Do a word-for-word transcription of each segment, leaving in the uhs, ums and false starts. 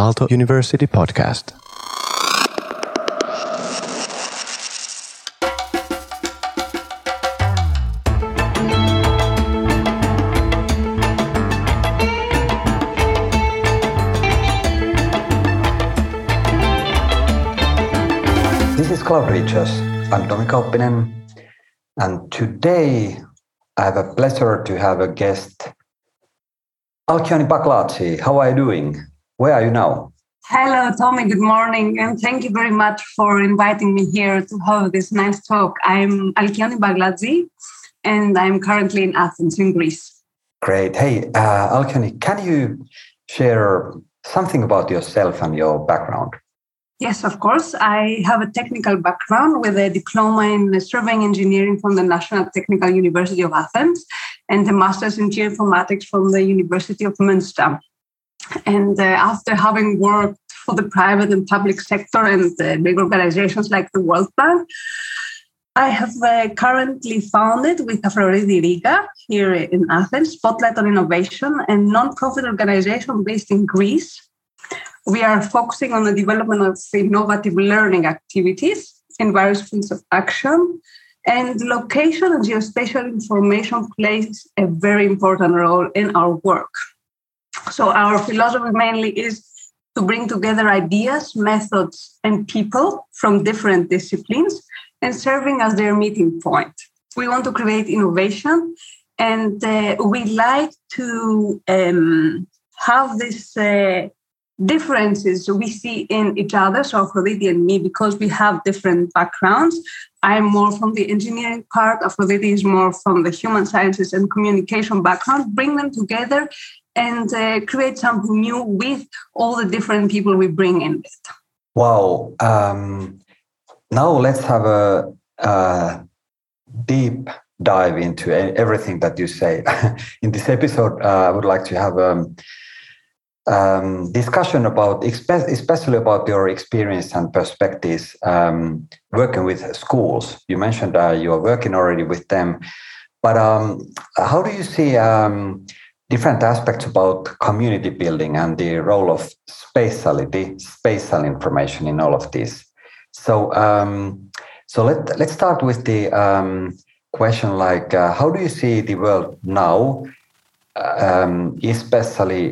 Aalto University podcast. This is Cloud Reachers. I'm Tomi Kauppinen, and today I have a pleasure to have a guest, Alkyoni Baglatzi. How are you doing? Where are you now? Hello, Tomi. Good morning, and thank you very much for inviting me here to have this nice talk. I'm Alkyoni Baglatzi, and I'm currently in Athens, in Greece. Great. Hey, uh, Alkyoni, can you share something about yourself and your background? Yes, of course. I have a technical background with a diploma in surveying engineering from the National Technical University of Athens and a master's in geoinformatics from the University of Münster. And uh, after having worked for the private and public sector and uh, big organizations like the World Bank, I have uh, currently founded with Afroditi Riga here in Athens, Spotlight on Innovation, a non-profit organization based in Greece. We are focusing on the development of innovative learning activities in various fields of action, and location and geospatial information plays a very important role in our work. So our philosophy mainly is to bring together ideas, methods, and people from different disciplines and serving as their meeting point. We want to create innovation, and uh, we like to um, have this uh, differences we see in each other, so Aphrodite and me, because we have different backgrounds. I'm more from the engineering part, Aphrodite is more from the human sciences and communication background, bring them together and uh, create something new with all the different people we bring in it. Wow. Um, now let's have a, a deep dive into everything that you say. In this episode, uh, I would like to have a um, Um, discussion about, especially about your experience and perspectives um, working with schools. You mentioned uh, you are working already with them, but um, how do you see um, different aspects about community building and the role of spatiality, spatial information in all of this? So, um, so let let's start with the um, question like, uh, how do you see the world now, um, especially?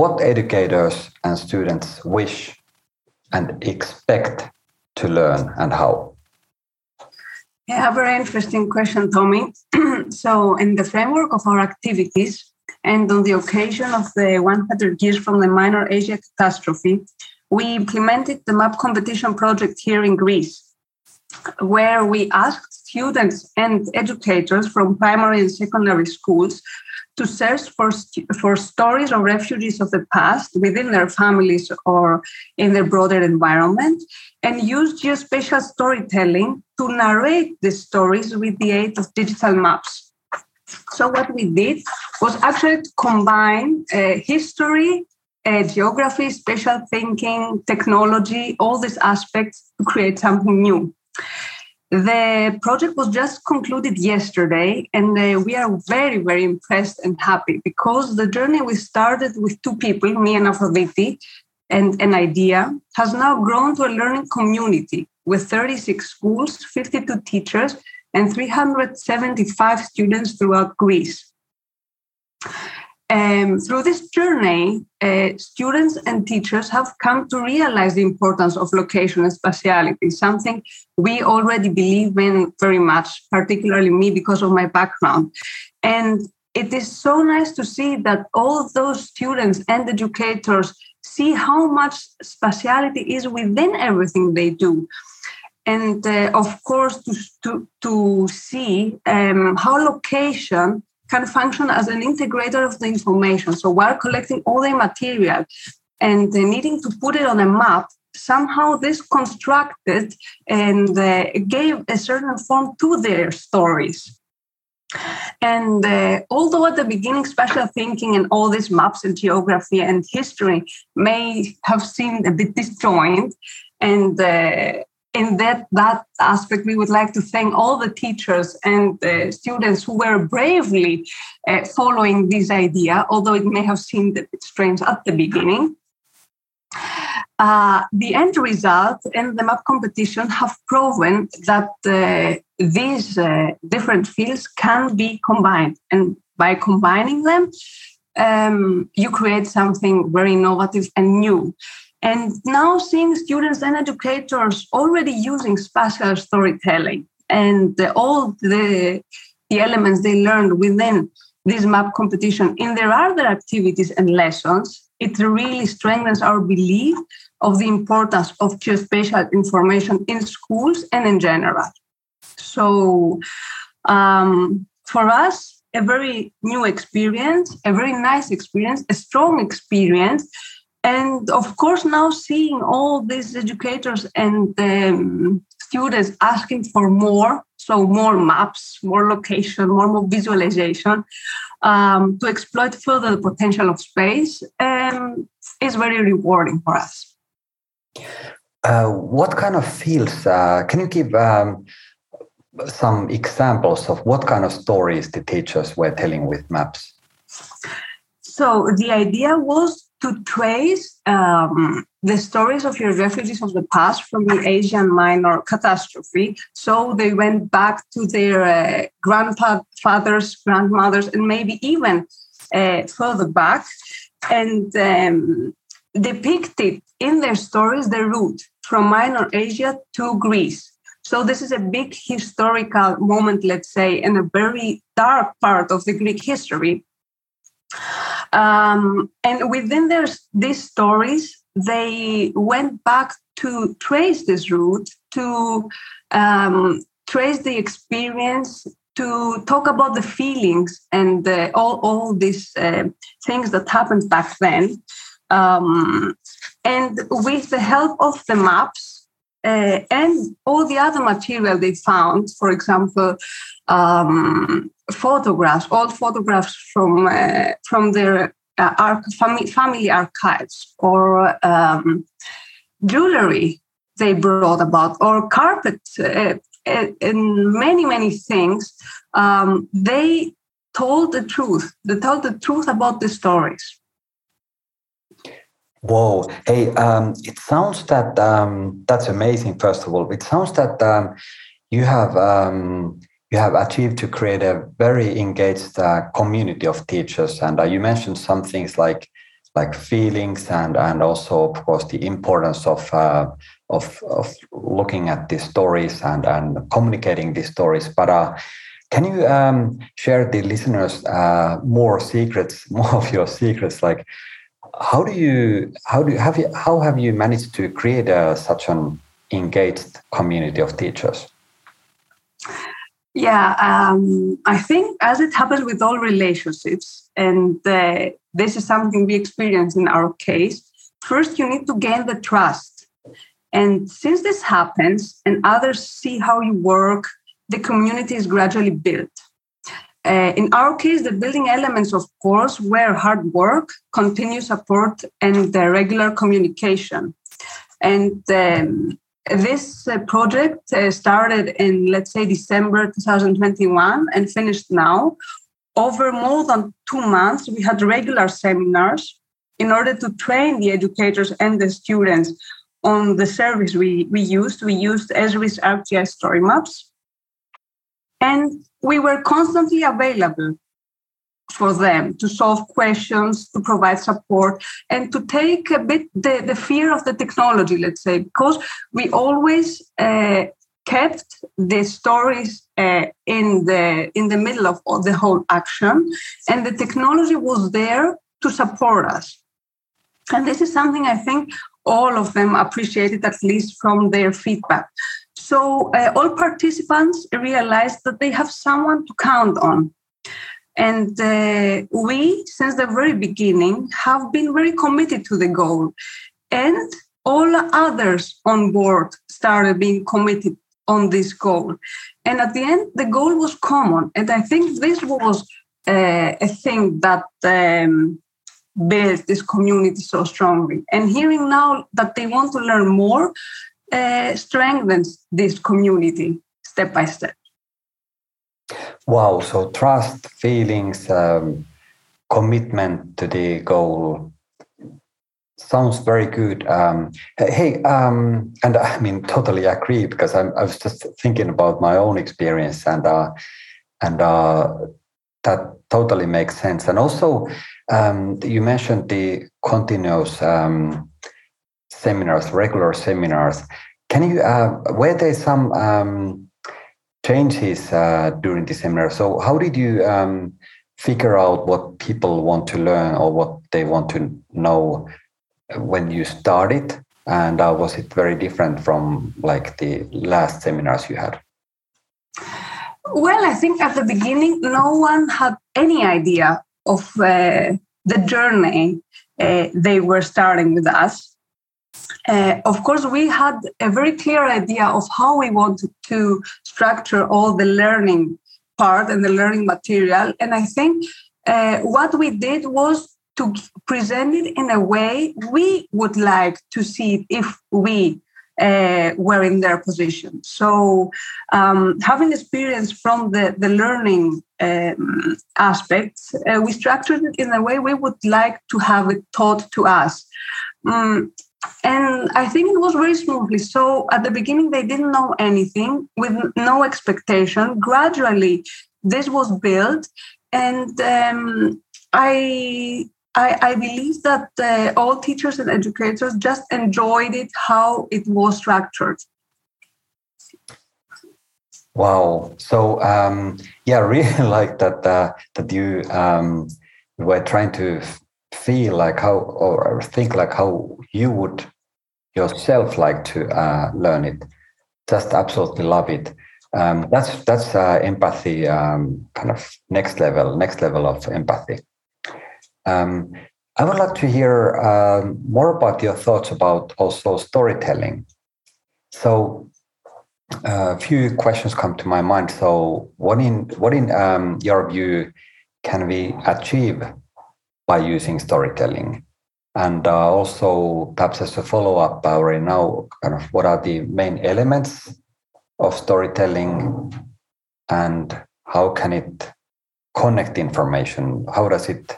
What educators and students wish and expect to learn, and how? Yeah, a very interesting question, Tomi. So in the framework of our activities and on the occasion of the one hundred years from the Minor Asia catastrophe, we implemented the map competition project here in Greece, where we asked students and educators from primary and secondary schools to search for, for stories of refugees of the past within their families or in their broader environment, and use geospatial storytelling to narrate these stories with the aid of digital maps. So what we did was actually to combine uh, history, uh, geography, spatial thinking, technology, all these aspects to create something new. The project was just concluded yesterday, and uh, we are very, very impressed and happy because the journey we started with two people, me and Aphrodite, and an idea, has now grown to a learning community with thirty-six schools, fifty-two teachers, and three hundred seventy-five students throughout Greece. Um, through this journey, uh, students and teachers have come to realize the importance of location and spatiality, something we already believe in very much, particularly me because of my background. And it is so nice to see that all those students and educators see how much spatiality is within everything they do. And uh, of course, to, to, to see um, how location can function as an integrator of the information. So while collecting all the material and needing to put it on a map, somehow this constructed and uh, gave a certain form to their stories. And uh, although at the beginning, spatial thinking and all these maps and geography and history may have seemed a bit disjoined, and uh, in that, that aspect, we would like to thank all the teachers and uh, students who were bravely uh, following this idea, although it may have seemed a bit strange at the beginning. Uh, the end result and the map competition have proven that uh, these uh, different fields can be combined. And by combining them, um, you create something very innovative and new. And now seeing students and educators already using spatial storytelling and uh, all the, the elements they learned within this map competition in their other activities and lessons, it really strengthens our belief of the importance of geospatial information in schools and in general. So um, for us, a very new experience, a very nice experience, a strong experience. And of course, now seeing all these educators and um, students asking for more, so more maps, more location, more, more visualization, um, to exploit further the potential of space um, is very rewarding for us. Uh, what kind of fields, uh, can you give um, some examples of what kind of stories the teachers were telling with maps? So the idea was to trace um, the stories of your refugees of the past from the Asian Minor Catastrophe. So they went back to their uh, grandfathers, grandmothers, and maybe even uh, further back, and um, depicted in their stories the route from Minor Asia to Greece. So this is a big historical moment, let's say, and a very dark part of the Greek history. Um, and within their, these stories, they went back to trace this route, to um, trace the experience, to talk about the feelings and uh, all, all these uh, things that happened back then. Um, and with the help of the maps uh, and all the other material they found, for example, um, photographs, old photographs from uh, from their uh, arch- fami- family archives, or um, jewelry they brought about, or carpet, uh, and many, many things. Um, they told the truth. They told the truth about the stories. Whoa. Hey, um, it sounds that um, that's amazing, first of all. It sounds that um, you have... Um, You have achieved to create a very engaged uh, community of teachers, and uh, you mentioned some things like like feelings and and also of course the importance of uh, of of looking at these stories and and communicating these stories. But uh, can you um, share the listeners uh, more secrets, more of your secrets? Like how do you how do you, have you how have you managed to create a, such an engaged community of teachers? Yeah, um, I think as it happens with all relationships, and uh, this is something we experience in our case, first you need to gain the trust. And since this happens and others see how you work, the community is gradually built. Uh, in our case, the building elements, of course, were hard work, continuous support, and uh, regular communication. And um, This uh, project uh, started in, let's say, December twenty twenty-one and finished now. Over more than two months, we had regular seminars in order to train the educators and the students on the service we, we used. We used Esri's ArcGIS StoryMaps, and we were constantly available for them to solve questions, to provide support, and to take a bit the, the fear of the technology, let's say, because we always uh, kept the stories uh, in the in the middle of the whole action, and the technology was there to support us. And this is something I think all of them appreciated, at least from their feedback. So uh, all participants realized that they have someone to count on. And uh, we, since the very beginning, have been very committed to the goal. And all others on board started being committed on this goal. And at the end, the goal was common. And I think this was uh, a thing that um, built this community so strongly. And hearing now that they want to learn more uh, strengthens this community step by step. Wow, so trust, feelings, um, commitment to the goal. Sounds very good. Um, hey, um, and I mean, totally agree, because I'm, I was just thinking about my own experience, and uh, and uh, that totally makes sense. And also, um, you mentioned the continuous um, seminars, regular seminars. Can you, uh, were there some um, changes uh, during the seminar? So how did you um, figure out what people want to learn or what they want to know when you started? And uh, was it very different from like the last seminars you had? Well, I think at the beginning, no one had any idea of uh, the journey uh, they were starting with us. Uh, of course, we had a very clear idea of how we wanted to structure all the learning part and the learning material. And I think uh, what we did was to present it in a way we would like to see it if we uh, were in their position. So um, having experience from the, the learning um, aspects, uh, we structured it in a way we would like to have it taught to us. Um, and I think it was very smoothly. So at the beginning, they didn't know anything with no expectation. Gradually, this was built. And um, I... I, I believe that uh, all teachers and educators just enjoyed it, how it was structured. Wow. So, um, yeah, I really like that, uh, that you um, were trying to feel like how, or think like how you would yourself like to uh, learn it. Just absolutely love it. Um, that's that's uh, empathy, um, kind of next level, next level of empathy. Um, I would like to hear uh, more about your thoughts about also storytelling. So uh, a few questions come to my mind. So what in what in um, your view can we achieve by using storytelling? And uh, also perhaps as a follow-up already now, kind of what are the main elements of storytelling and how can it connect information? How does it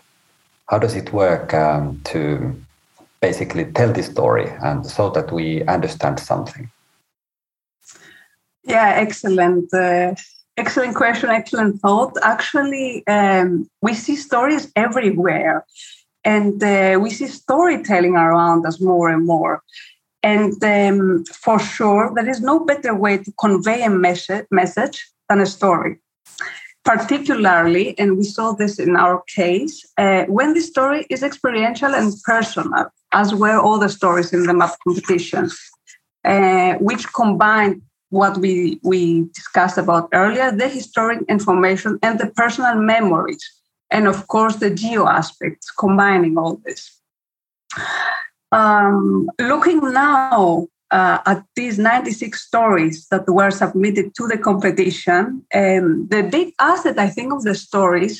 How does it work um, to basically tell the story and so that we understand something? Yeah, excellent. Uh, excellent question, excellent thought. Actually, um, we see stories everywhere, and uh, we see storytelling around us more and more. And um, for sure, there is no better way to convey a message, message than a story. Particularly, and we saw this in our case, uh, when the story is experiential and personal, as were all the stories in the map competition, uh, which combined what we, we discussed about earlier, the historic information and the personal memories, and of course the geo aspects, combining all this. Um, looking now Uh, at these ninety-six stories that were submitted to the competition, um, the big asset, I think, of the stories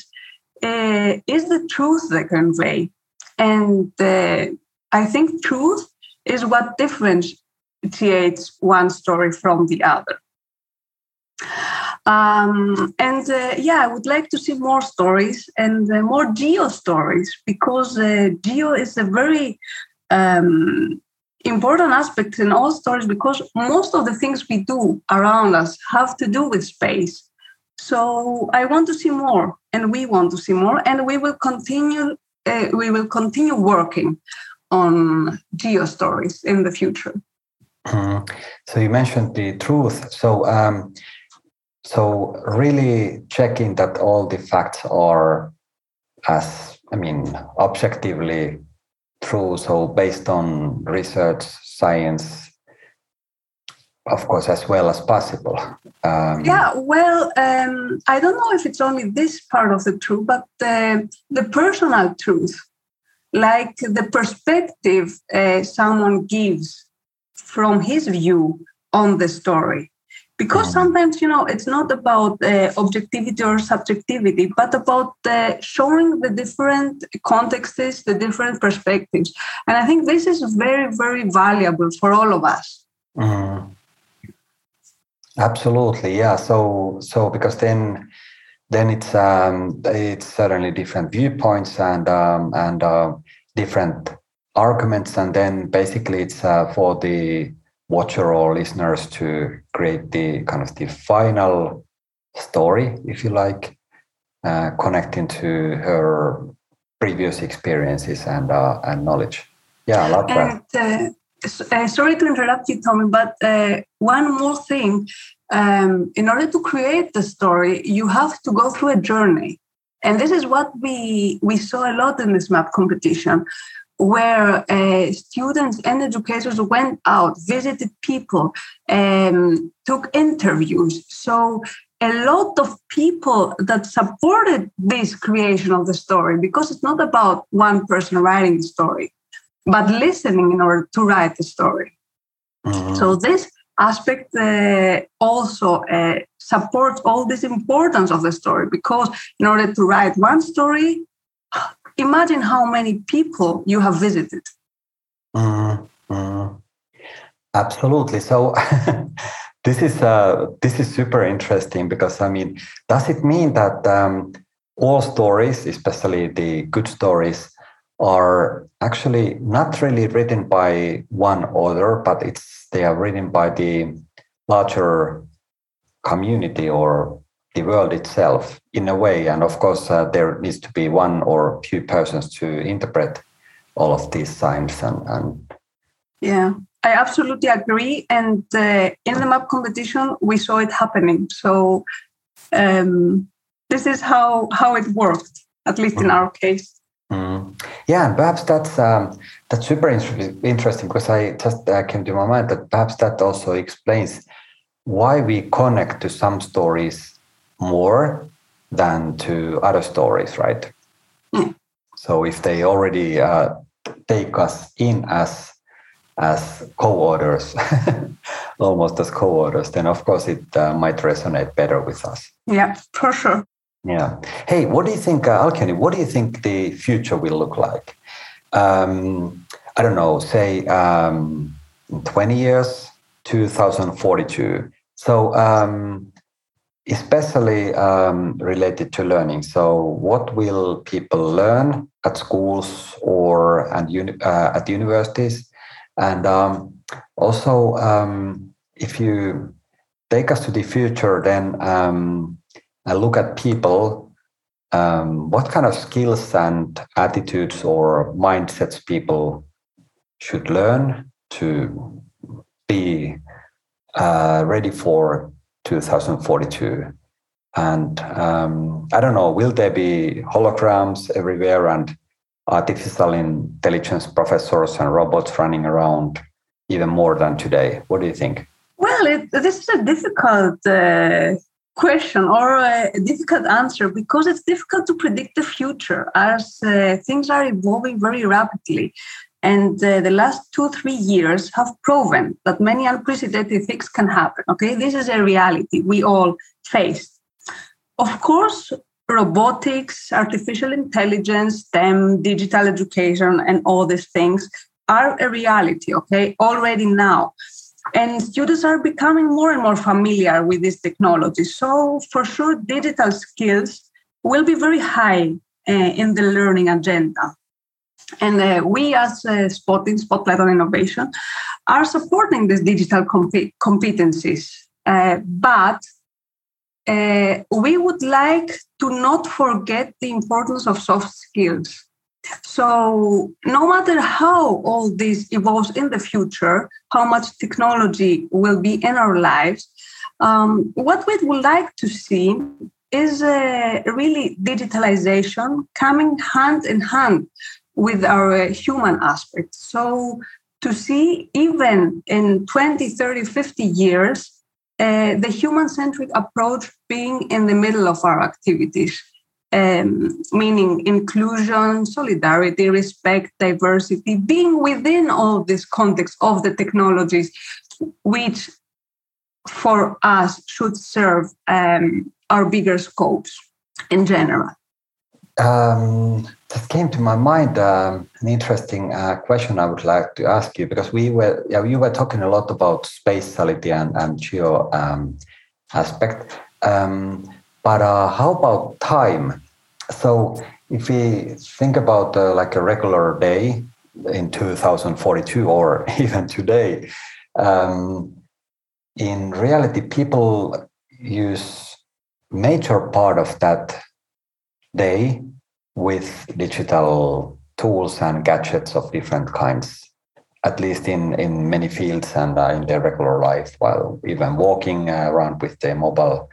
uh, is the truth they convey. And uh, I think truth is what differentiates one story from the other. Um, and uh, yeah, I would like to see more stories and uh, more geo stories, because uh, geo is a very... Um, important aspects in all stories, because most of the things we do around us have to do with space. So I want to see more, and we want to see more, and we will continue. Uh, we will continue working on geo stories in the future. Mm. So you mentioned the truth. So, um, so really checking that all the facts are, as I mean, objectively true, so based on research, science, of course, as well as possible. Um, yeah, well, um, I don't know if it's only this part of the truth, but uh, the personal truth, like the perspective uh, someone gives from his view on the story. Because sometimes, you know, it's not about uh, objectivity or subjectivity, but about uh, showing the different contexts, the different perspectives. And I think this is very, very valuable for all of us. Mm. Absolutely, yeah. So, so because then, then it's um, it's certainly different viewpoints and um, and uh, different arguments, and then basically it's uh, for the watcher or listeners to create the kind of the final story, if you like, uh, connecting to her previous experiences and uh, and knowledge. Yeah, I love that. And, uh, so, uh, sorry to interrupt you, Tomi, but uh, one more thing. Um, in order to create the story, you have to go through a journey. And this is what we, we saw a lot in this map competition, where uh, students and educators went out, visited people, um, took interviews. So a lot of people that supported this creation of the story, because it's not about one person writing the story, but listening in order to write the story. Mm-hmm. So this aspect uh, also uh, supports all this importance of the story, because in order to write one story, imagine how many people you have visited. Mm-hmm. Absolutely. So this is uh, this is super interesting, because I mean, does it mean that um, all stories, especially the good stories, are actually not really written by one author, but it's they are written by the larger community or the world itself in a way? And of course, uh, there needs to be one or few persons to interpret all of these signs. And, and yeah, I absolutely agree. And uh, in the map competition, we saw it happening. So um, this is how, how it worked, at least in our case. Mm. Yeah, and perhaps that's um, that's super inter- interesting, because I just uh, came to my mind that perhaps that also explains why we connect to some stories more than to other stories, right? Mm. So if they already uh, take us in as as co-authors, almost as co-authors, then of course it uh, might resonate better with us. Yeah, for sure. Yeah. Hey, what do you think, uh, Alkyoni, what do you think the future will look like? Um, I don't know, say um, in twenty years, two thousand forty-two. So um, especially um, related to learning. So what will people learn at schools or and uni- uh, at universities? And um, also, um, if you take us to the future, then... Um, I look at people, um, what kind of skills and attitudes or mindsets people should learn to be uh, ready for two thousand forty-two. And um, I don't know, will there be holograms everywhere and artificial intelligence professors and robots running around even more than today? What do you think? Well, it, this is a difficult... Uh... question or a difficult answer, because it's difficult to predict the future as uh, things are evolving very rapidly, and uh, the last two three years have proven that many unprecedented things can happen. Okay, this is a reality we all face. Of course, robotics, artificial intelligence, STEM, digital education, and all these things are a reality. Okay, already now. And students are becoming more and more familiar with this technology. So for sure, digital skills will be very high uh, in the learning agenda. And uh, we as uh, Spot in Spotlight on Innovation are supporting these digital com- competencies. Uh, but uh, we would like to not forget the importance of soft skills. So no matter how all this evolves in the future, how much technology will be in our lives, um, what we would like to see is uh, really digitalization coming hand in hand with our uh, human aspect. So to see even in twenty, thirty, fifty years, uh, the human-centric approach being in the middle of our activities. Um, meaning inclusion, solidarity, respect, diversity, being within all this context of the technologies, which for us should serve um, our bigger scopes in general. Um, that came to my mind um, an interesting uh, question I would like to ask you, because we were yeah, you were talking a lot about spatiality and, and geo um, aspect. Um, But uh, how about time? So if we think about uh, like a regular day in two thousand forty-two or even today, um, in reality, people use major part of that day with digital tools and gadgets of different kinds, at least in, in many fields and uh, in their regular life, while even walking around with their mobile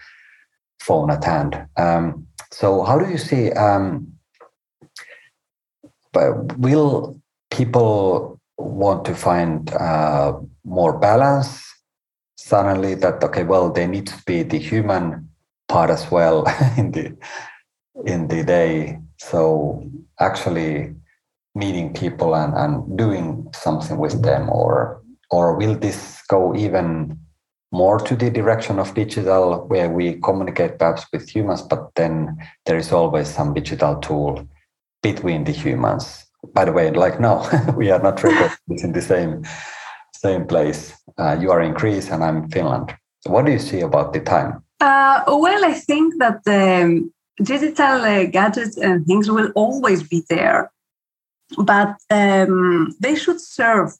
phone at hand. Um, so how do you see, um, will people want to find uh, more balance suddenly that, okay, well, there needs to be the human part as well in the in the day? So actually meeting people and, and doing something with them, or or will this go even more to the direction of digital, where we communicate perhaps with humans, but then there is always some digital tool between the humans? By the way, like no, we are not recording this in the same same place. Uh, you are in Greece and I'm in Finland. So what do you see about the time? Uh, well, I think that um, digital uh, gadgets and things will always be there, but um, they should serve.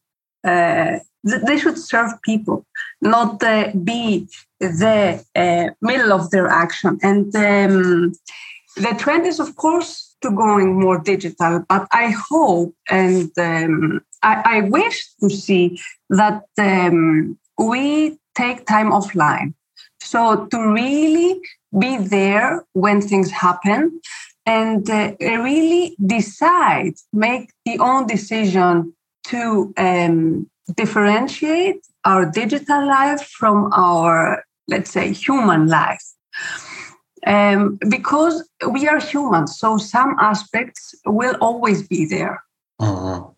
Uh, th- they should serve people, not uh, be the uh, middle of their action. And um, the trend is, of course, to going more digital. But I hope and um, I-, I wish to see that um, we take time offline. So to really be there when things happen and uh, really decide, make the own decision to um, differentiate our digital life from our, let's say, human life. Um, because we are humans, so some aspects will always be there. Mm-hmm.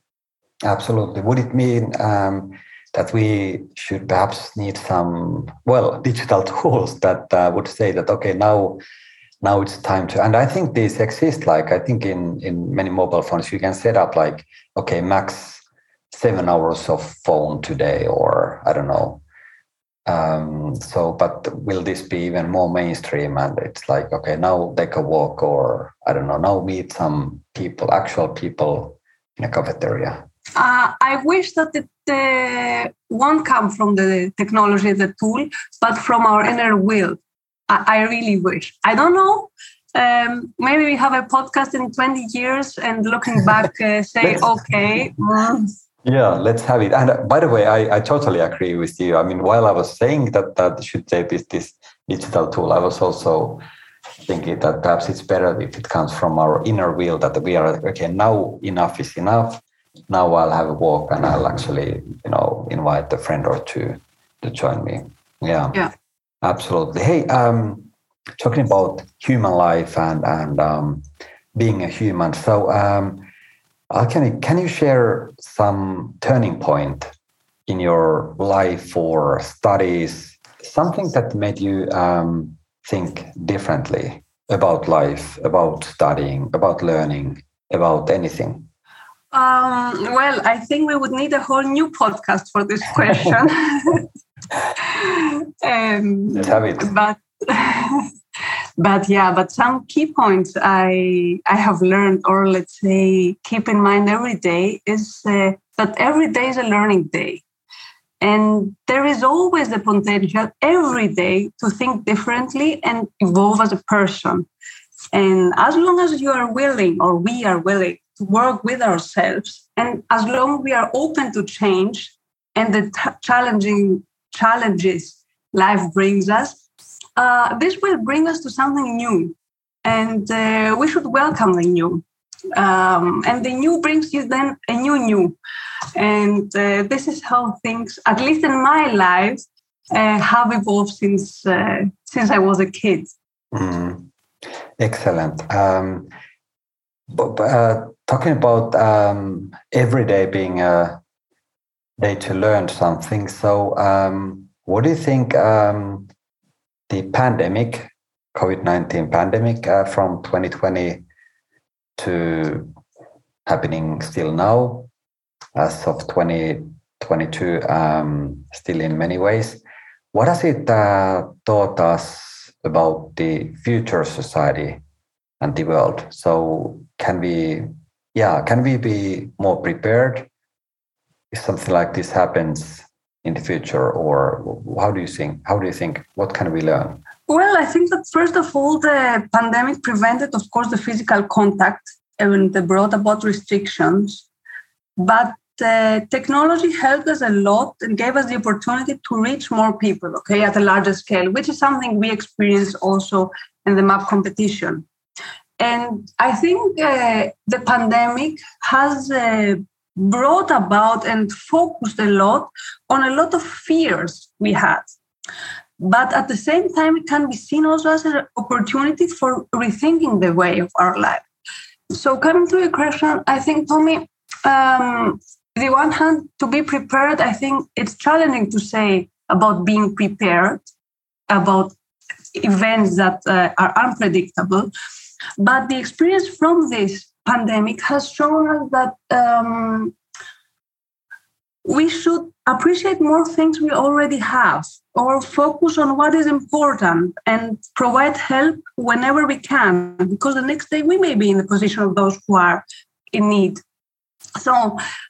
Absolutely. Would it mean... Um that we should perhaps need some, well, digital tools that uh, would say that, okay, now now it's time to, and I think these exist, like I think in, in many mobile phones, you can set up like, okay, max seven hours of phone today, or I don't know. Um, so, but will this be even more mainstream? And it's like, okay, now take a walk, or I don't know, now meet some people, actual people in a cafeteria. Uh, I wish that it uh, won't come from the technology, the tool, but from our inner will. I, I really wish. I don't know. Um, maybe we have a podcast in twenty years and looking back, uh, say, okay. Mm. Yeah, let's have it. And uh, by the way, I, I totally agree with you. I mean, while I was saying that that should say this, this digital tool, I was also thinking that perhaps it's better if it comes from our inner will, that we are, okay, now enough is enough. Now I'll have a walk and I'll actually, you know, invite a friend or two to join me. Yeah, yeah, absolutely. Hey, um, talking about human life and and um, being a human. So, um, Alkyoni, can you share some turning point in your life or studies, something that made you um, think differently about life, about studying, about learning, about anything? Um, well, I think we would need a whole new podcast for this question. um, Let's have it. But, but yeah, but some key points I I have learned, or let's say, keep in mind every day, is uh, that every day is a learning day. And there is always the potential every day to think differently and evolve as a person. And as long as you are willing, or we are willing, work with ourselves, and as long as we are open to change and the t- challenging challenges life brings us, uh, this will bring us to something new, and uh, we should welcome the new. Um, and the new brings you then a new new, and uh, this is how things, at least in my life, uh, have evolved since uh, since I was a kid. Mm. Excellent. Um, but, uh, Talking about um, every day being a day to learn something. So um, what do you think um, the pandemic, COVID nineteen pandemic uh, from twenty twenty to happening still now, as of twenty twenty-two, um, still in many ways, what has it uh, taught us about the future society and the world? So can we yeah, can we be more prepared if something like this happens in the future? Or how do you think, how do you think, what can we learn? Well, I think that first of all, the pandemic prevented, of course, the physical contact and they brought about restrictions. But uh, technology helped us a lot and gave us the opportunity to reach more people, okay, at a larger scale, which is something we experienced also in the map competition. And I think uh, the pandemic has uh, brought about and focused a lot on a lot of fears we had. But at the same time, it can be seen also as an opportunity for rethinking the way of our life. So coming to your question, I think, Tomi, um, the one hand, to be prepared, I think it's challenging to say about being prepared, about events that uh, are unpredictable. But the experience from this pandemic has shown us that um, we should appreciate more things we already have, or focus on what is important and provide help whenever we can, because the next day we may be in the position of those who are in need. So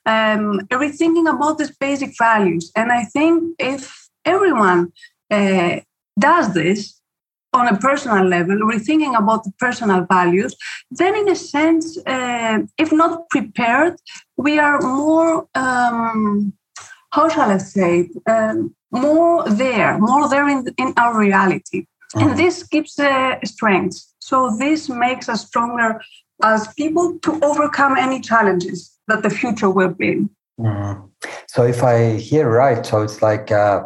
um, rethinking about these basic values. And I think if everyone uh, does this, on a personal level, rethinking about the personal values, then in a sense, uh, if not prepared, we are more, um, how shall I say, um, more there, more there in, in our reality. Mm. And this gives uh, strength. So this makes us stronger as people to overcome any challenges that the future will bring. Mm. So if I hear right, so it's like uh,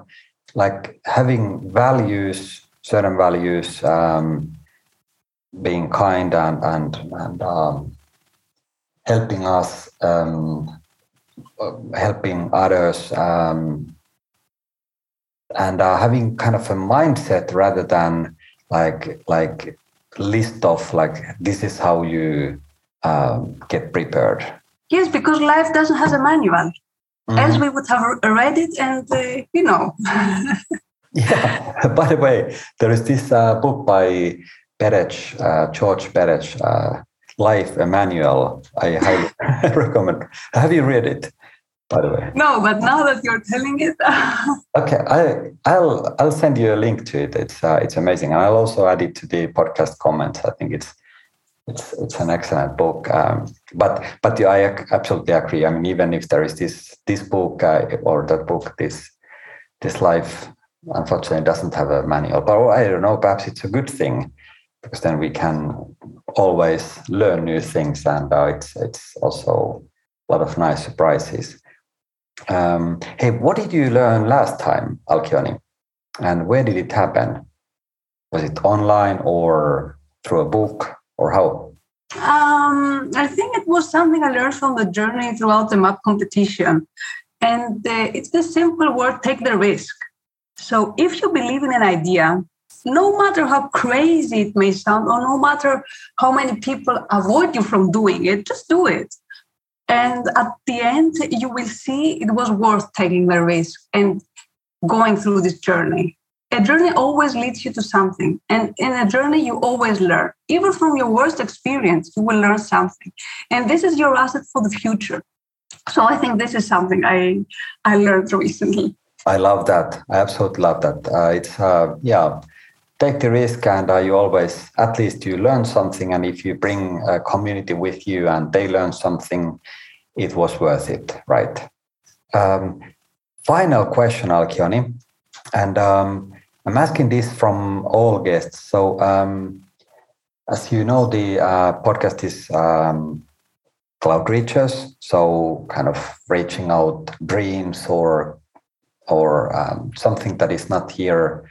like having values, certain values, um, being kind and and, and um, helping us, um, helping others, um, and uh, having kind of a mindset rather than like like list of like this is how you um, get prepared. Yes, because life doesn't have a manual. Mm-hmm. Else we would have read it, and uh, you know. Yeah. By the way, there is this uh, book by Perec, uh, George Perec, uh, Life a Manual. I highly recommend. Have you read it? By the way. No, but now that you're telling it. Okay, I, I'll I'll send you a link to it. It's uh, it's amazing, and I'll also add it to the podcast comments. I think it's it's it's an excellent book. Um, but but I absolutely agree. I mean, even if there is this this book uh, or that book, this this life. Unfortunately, it doesn't have a manual, but I don't know, perhaps it's a good thing, because then we can always learn new things, and uh, it's it's also a lot of nice surprises. Um, hey, what did you learn last time, Alkyoni? And where did it happen? Was it online or through a book, or how? Um, I think it was something I learned from the journey throughout the map competition. And uh, it's the simple word, take the risk. So if you believe in an idea, no matter how crazy it may sound, or no matter how many people avoid you from doing it, just do it. And at the end, you will see it was worth taking the risk and going through this journey. A journey always leads you to something. And in a journey, you always learn. Even from your worst experience, you will learn something. And this is your asset for the future. So I think this is something I, I learned recently. I love that. I absolutely love that. Uh, it's, uh, yeah, take the risk, and uh, you always, at least you learn something. And if you bring a community with you and they learn something, it was worth it, right? Um, final question, Alkyoni. And um, I'm asking this from all guests. So um, as you know, the uh, podcast is um, Cloud Reachers. So kind of reaching out dreams or or um, something that is not here,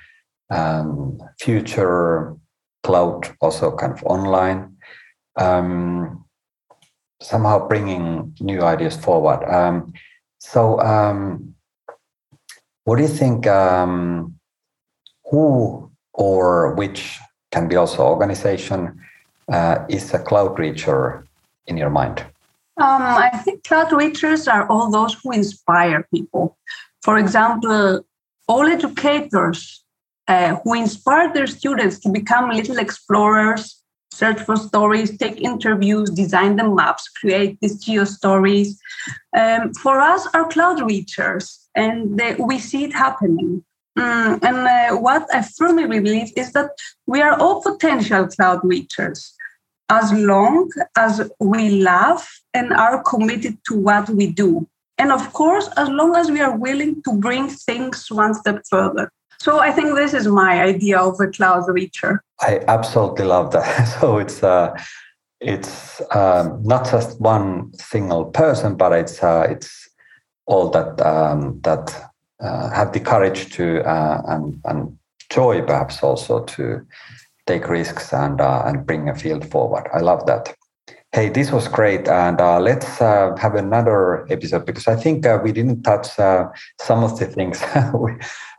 um, future, cloud, also kind of online, um, somehow bringing new ideas forward. Um, so um, what do you think, um, who or which, can be also organization, uh, is a cloud reacher in your mind? Um, I think cloud reachers are all those who inspire people. For example, all educators uh, who inspire their students to become little explorers, search for stories, take interviews, design the maps, create these geo stories. Um, for us, are cloud reachers, and they, we see it happening. Mm, and uh, what I firmly believe is that we are all potential cloud reachers, as long as we love and are committed to what we do. And of course, as long as we are willing to bring things one step further. So I think this is my idea of a cloud reacher. I absolutely love that. So it's uh, it's um, not just one single person, but it's uh, it's all that um, that uh, have the courage to uh, and and joy, perhaps also to take risks and uh, and bring a field forward. I love that. Hey, this was great, and uh, let's uh, have another episode, because I think uh, we didn't touch uh, some of the things we.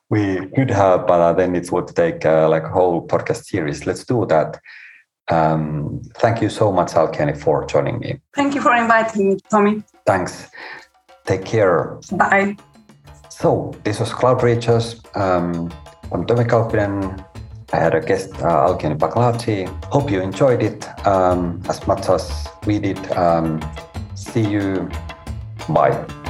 We could have, but uh, then it would take uh, like a whole podcast series. Let's do that. Um, thank you so much, Alkyoni, for joining me. Thank you for inviting me, Tomi. Thanks. Take care. Bye. So this was Cloud Reachers. Um, I'm Tomi Kauppinen. I had a guest, uh, Alkyoni Baglatzi. Hope you enjoyed it um, as much as we did. Um, see you. Bye.